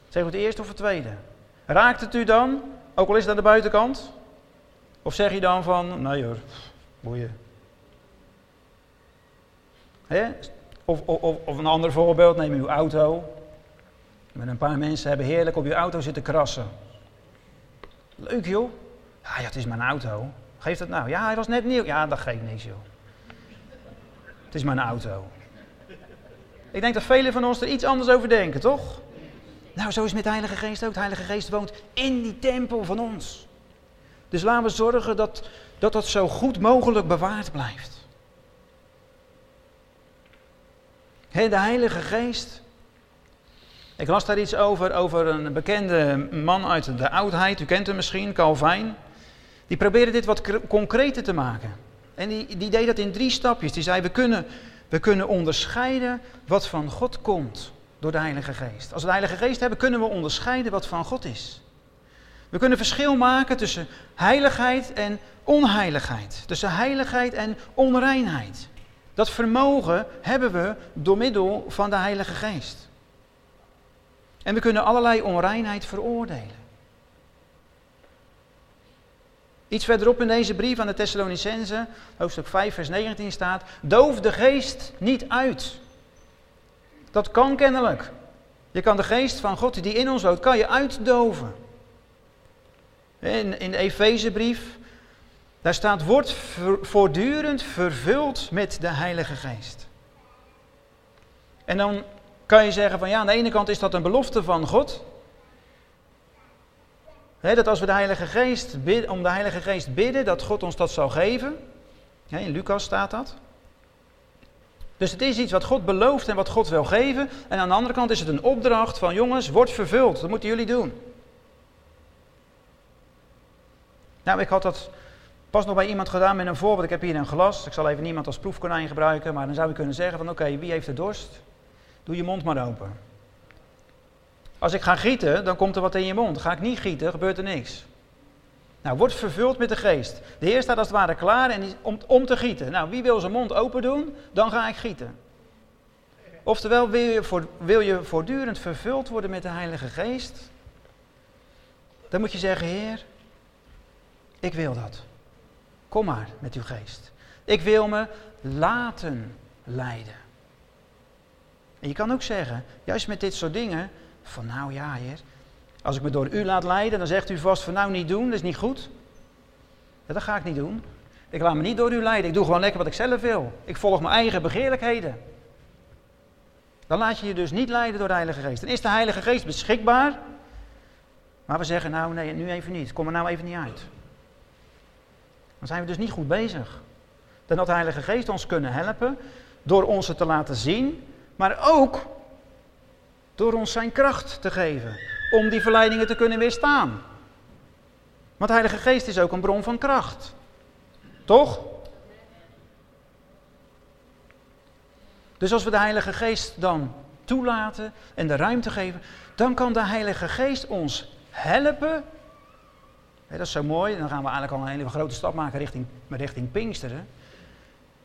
Zegt u het eerste of het tweede? Raakt het u dan, ook al is het aan de buitenkant? Of zeg je dan van, nee hoor, boeien. Hè? Of een ander voorbeeld, neem uw auto. Met een paar mensen hebben heerlijk op uw auto zitten krassen. Leuk joh. Ja, het is mijn auto. Geeft dat nou? Ja, hij was net nieuw. Ja, dat geeft niks joh. Het is mijn auto. Ik denk dat velen van ons er iets anders over denken, toch? Nou, zo is het met de Heilige Geest ook. De Heilige Geest woont in die tempel van ons. Dus laten we zorgen dat zo goed mogelijk bewaard blijft. De Heilige Geest. Ik las daar iets over een bekende man uit de oudheid. U kent hem misschien, Calvijn. Die probeerde dit wat concreter te maken. En die deed dat in 3 stapjes. Die zei, we kunnen onderscheiden wat van God komt door de Heilige Geest. Als we de Heilige Geest hebben, kunnen we onderscheiden wat van God is. We kunnen verschil maken tussen heiligheid en onheiligheid. Tussen heiligheid en onreinheid. Dat vermogen hebben we door middel van de Heilige Geest. En we kunnen allerlei onreinheid veroordelen. Iets verderop in deze brief aan de Thessalonicenzen, hoofdstuk 5, vers 19 staat, doof de geest niet uit. Dat kan kennelijk. Je kan de geest van God die in ons woont, kan je uitdoven. In de Efezebrief, daar staat, word voortdurend vervuld met de Heilige Geest. En dan kan je zeggen van ja, aan de ene kant is dat een belofte van God. Dat als we de Heilige Geest bidden, om de Heilige Geest bidden, dat God ons dat zal geven. In Lucas staat dat. Dus het is iets wat God belooft en wat God wil geven. En aan de andere kant is het een opdracht van jongens, word vervuld. Dat moeten jullie doen. Nou, ik had dat pas nog bij iemand gedaan met een voorbeeld. Ik heb hier een glas. Ik zal even niemand als proefkonijn gebruiken. Maar dan zou je kunnen zeggen van oké, wie heeft er dorst? Doe je mond maar open. Als ik ga gieten, dan komt er wat in je mond. Ga ik niet gieten, gebeurt er niks. Nou, word vervuld met de geest. De Heer staat als het ware klaar om te gieten. Nou, wie wil zijn mond open doen, dan ga ik gieten. Oftewel, wil je voortdurend vervuld worden met de Heilige Geest? Dan moet je zeggen, Heer, ik wil dat. Kom maar met uw geest. Ik wil me laten leiden. En je kan ook zeggen, juist met dit soort dingen, van nou ja Heer, als ik me door u laat leiden, dan zegt u vast van nou niet doen, dat is niet goed. Ja, dat ga ik niet doen. Ik laat me niet door u leiden, ik doe gewoon lekker wat ik zelf wil. Ik volg mijn eigen begeerlijkheden. Dan laat je je dus niet leiden door de Heilige Geest. Dan is de Heilige Geest beschikbaar, maar we zeggen nou nee, nu even niet, kom er nou even niet uit. Dan zijn we dus niet goed bezig. Dan had de Heilige Geest ons kunnen helpen door ons het te laten zien, maar ook door ons zijn kracht te geven om die verleidingen te kunnen weerstaan. Want de Heilige Geest is ook een bron van kracht. Toch? Dus als we de Heilige Geest dan toelaten en de ruimte geven, dan kan de Heilige Geest ons helpen. He, dat is zo mooi. En dan gaan we eigenlijk al een hele grote stap maken richting Pinksteren.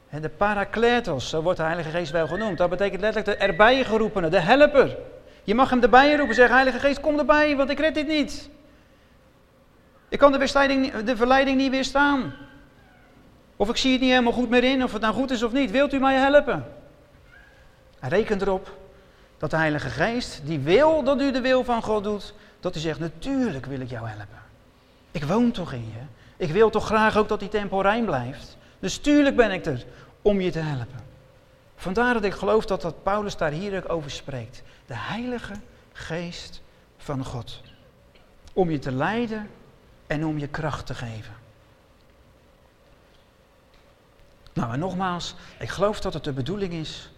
He, de Parakletos, zo wordt de Heilige Geest wel genoemd. Dat betekent letterlijk de erbij geroepene, de helper. Je mag hem erbij roepen, zeggen: Heilige Geest, kom erbij, want ik red dit niet. Ik kan de verleiding niet weerstaan. Of ik zie het niet helemaal goed meer in, of het nou goed is of niet. Wilt u mij helpen? En reken erop dat de Heilige Geest, die wil dat u de wil van God doet, dat hij zegt: natuurlijk wil ik jou helpen. Ik woon toch in je. Ik wil toch graag ook dat die tempel rein blijft. Dus tuurlijk ben ik er om je te helpen. Vandaar dat ik geloof dat Paulus daar hier ook over spreekt. De Heilige Geest van God. Om je te leiden en om je kracht te geven. Nou, en nogmaals, ik geloof dat het de bedoeling is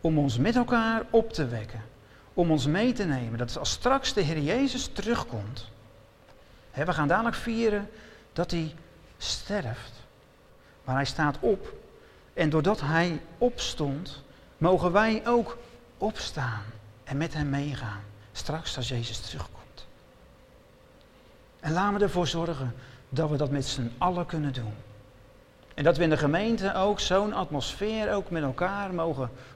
om ons met elkaar op te wekken. Om ons mee te nemen. Dat als straks de Heer Jezus terugkomt. Hè, we gaan dadelijk vieren dat hij sterft. Maar hij staat op. En doordat hij opstond, mogen wij ook opstaan. En met hem meegaan. Straks als Jezus terugkomt. En laten we ervoor zorgen dat we dat met z'n allen kunnen doen. En dat we in de gemeente ook zo'n atmosfeer ook met elkaar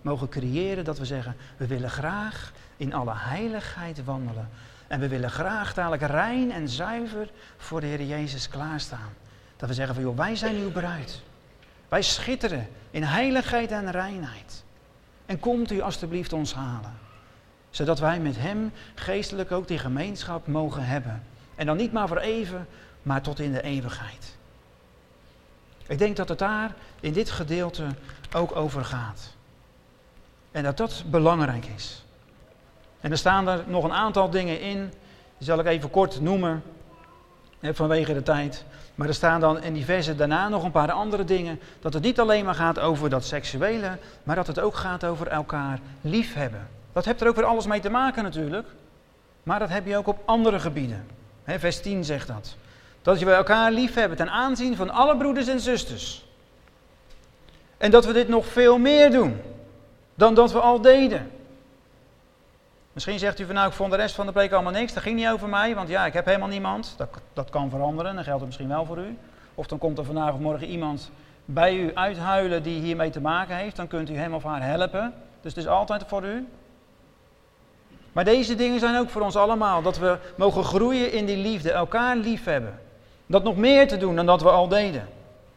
mogen creëren. Dat we zeggen, we willen graag in alle heiligheid wandelen. En we willen graag dadelijk rein en zuiver voor de Heer Jezus klaarstaan. Dat we zeggen van, joh, wij zijn uw bruid. Wij schitteren in heiligheid en reinheid. En komt u alstublieft ons halen. Zodat wij met hem geestelijk ook die gemeenschap mogen hebben. En dan niet maar voor even, maar tot in de eeuwigheid. Ik denk dat het daar in dit gedeelte ook over gaat. En dat dat belangrijk is. En er staan er nog een aantal dingen in. Die zal ik even kort noemen. Vanwege de tijd. Maar er staan dan in die versen daarna nog een paar andere dingen. Dat het niet alleen maar gaat over dat seksuele. Maar dat het ook gaat over elkaar liefhebben. Dat heeft er ook weer alles mee te maken natuurlijk. Maar dat heb je ook op andere gebieden. Vers 10 zegt dat. Dat we elkaar lief hebben ten aanzien van alle broeders en zusters. En dat we dit nog veel meer doen dan dat we al deden. Misschien zegt u van, nou, ik vond de rest van de preek allemaal niks. Dat ging niet over mij, want ja, ik heb helemaal niemand. Dat kan veranderen, dan geldt het misschien wel voor u. Of dan komt er vandaag of morgen iemand bij u uithuilen die hiermee te maken heeft. Dan kunt u hem of haar helpen. Dus het is altijd voor u. Maar deze dingen zijn ook voor ons allemaal. Dat we mogen groeien in die liefde, elkaar lief hebben. Dat nog meer te doen dan dat we al deden.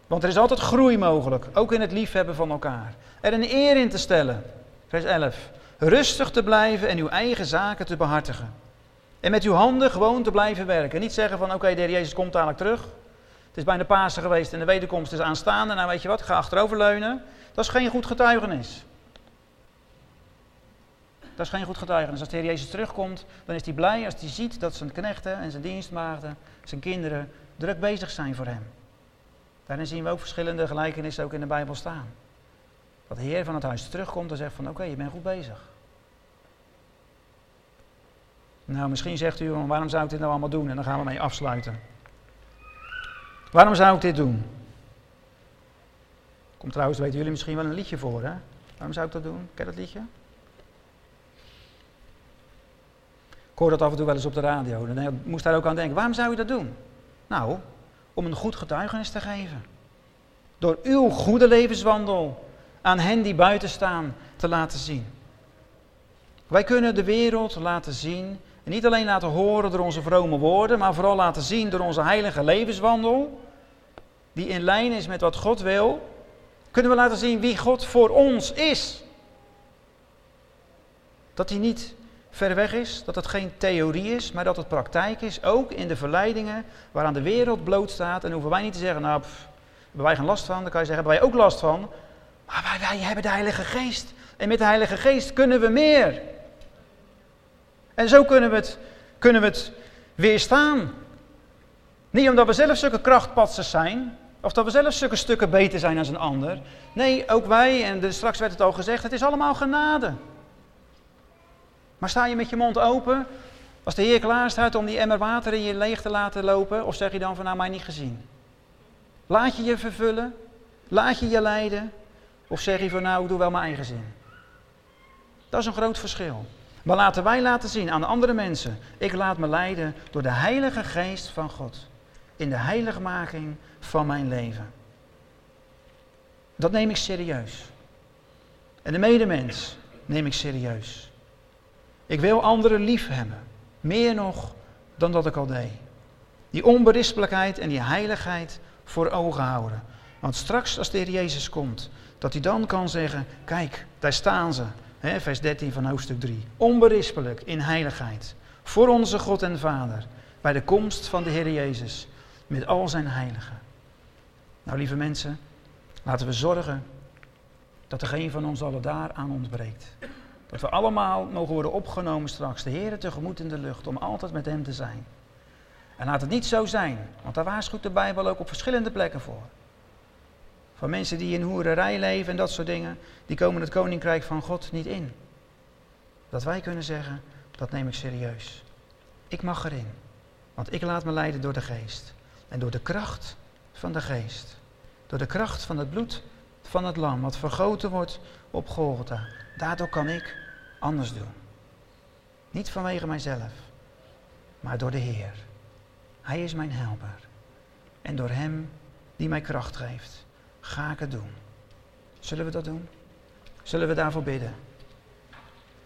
Want er is altijd groei mogelijk, ook in het liefhebben van elkaar. Er een eer in te stellen, vers 11. Rustig te blijven en uw eigen zaken te behartigen. En met uw handen gewoon te blijven werken. Niet zeggen van, oké, de Heer Jezus komt dadelijk terug. Het is bijna Pasen geweest en de wederkomst is aanstaande. Nou, weet je wat, ga achteroverleunen. Dat is geen goed getuigenis. Dat is geen goed getuigenis. Als de Heer Jezus terugkomt, dan is hij blij als hij ziet dat zijn knechten en zijn dienstmaagden, zijn kinderen, druk bezig zijn voor hem. Daarin zien we ook verschillende gelijkenissen ook in de Bijbel staan. Dat de Heer van het huis terugkomt en zegt van, oké, je bent goed bezig. Nou, misschien zegt u, waarom zou ik dit nou allemaal doen? En dan gaan we mee afsluiten. Waarom zou ik dit doen? Komt trouwens, weten jullie misschien wel een liedje voor, hè? Waarom zou ik dat doen? Ken je dat liedje? Ik hoor dat af en toe wel eens op de radio. Dan moest daar ook aan denken. Waarom zou je dat doen? Nou, om een goed getuigenis te geven. Door uw goede levenswandel aan hen die buiten staan te laten zien. Wij kunnen de wereld laten zien. En niet alleen laten horen door onze vrome woorden. Maar vooral laten zien door onze heilige levenswandel. Die in lijn is met wat God wil. Kunnen we laten zien wie God voor ons is. Dat hij niet ver weg is, dat het geen theorie is, maar dat het praktijk is, ook in de verleidingen waaraan de wereld blootstaat. En hoeven wij niet te zeggen, nou, hebben wij geen last van, dan kan je zeggen, hebben wij ook last van. Maar wij hebben de Heilige Geest. En met de Heilige Geest kunnen we meer. En zo kunnen we het weerstaan. Niet omdat we zelf zulke krachtpatsers zijn, of dat we zelf zulke stukken beter zijn dan een ander. Nee, ook wij, en straks werd het al gezegd, het is allemaal genade. Maar sta je met je mond open Als de Heer klaar staat om die emmer water in je leeg te laten lopen, of zeg je dan van nou mij niet gezien? Laat je je vervullen? Laat je je leiden? Of zeg je van nou ik doe wel mijn eigen zin? Dat is een groot verschil. Maar laten wij laten zien aan andere mensen, ik laat me leiden door de Heilige Geest van God. In de heiligmaking van mijn leven. Dat neem ik serieus. En de medemens neem ik serieus. Ik wil anderen lief hebben. Meer nog dan dat ik al deed. Die onberispelijkheid en die heiligheid voor ogen houden. Want straks als de Heer Jezus komt, dat hij dan kan zeggen, kijk, daar staan ze. He, vers 13 van hoofdstuk 3. Onberispelijk in heiligheid. Voor onze God en Vader. Bij de komst van de Heer Jezus. Met al zijn heiligen. Nou lieve mensen, laten we zorgen dat er geen van ons allen daaraan ontbreekt. Dat we allemaal mogen worden opgenomen straks, de Heer tegemoet in de lucht, om altijd met hem te zijn. En laat het niet zo zijn, want daar waarschuwt de Bijbel ook op verschillende plekken voor. Van mensen die in hoererij leven en dat soort dingen, die komen het Koninkrijk van God niet in. Dat wij kunnen zeggen, dat neem ik serieus. Ik mag erin, want ik laat me leiden door de Geest. En door de kracht van de Geest. Door de kracht van het bloed van het lam, wat vergoten wordt op Golgotha. Daardoor kan ik anders doen. Niet vanwege mijzelf, maar door de Heer. Hij is mijn helper. En door hem die mij kracht geeft, ga ik het doen. Zullen we dat doen? Zullen we daarvoor bidden?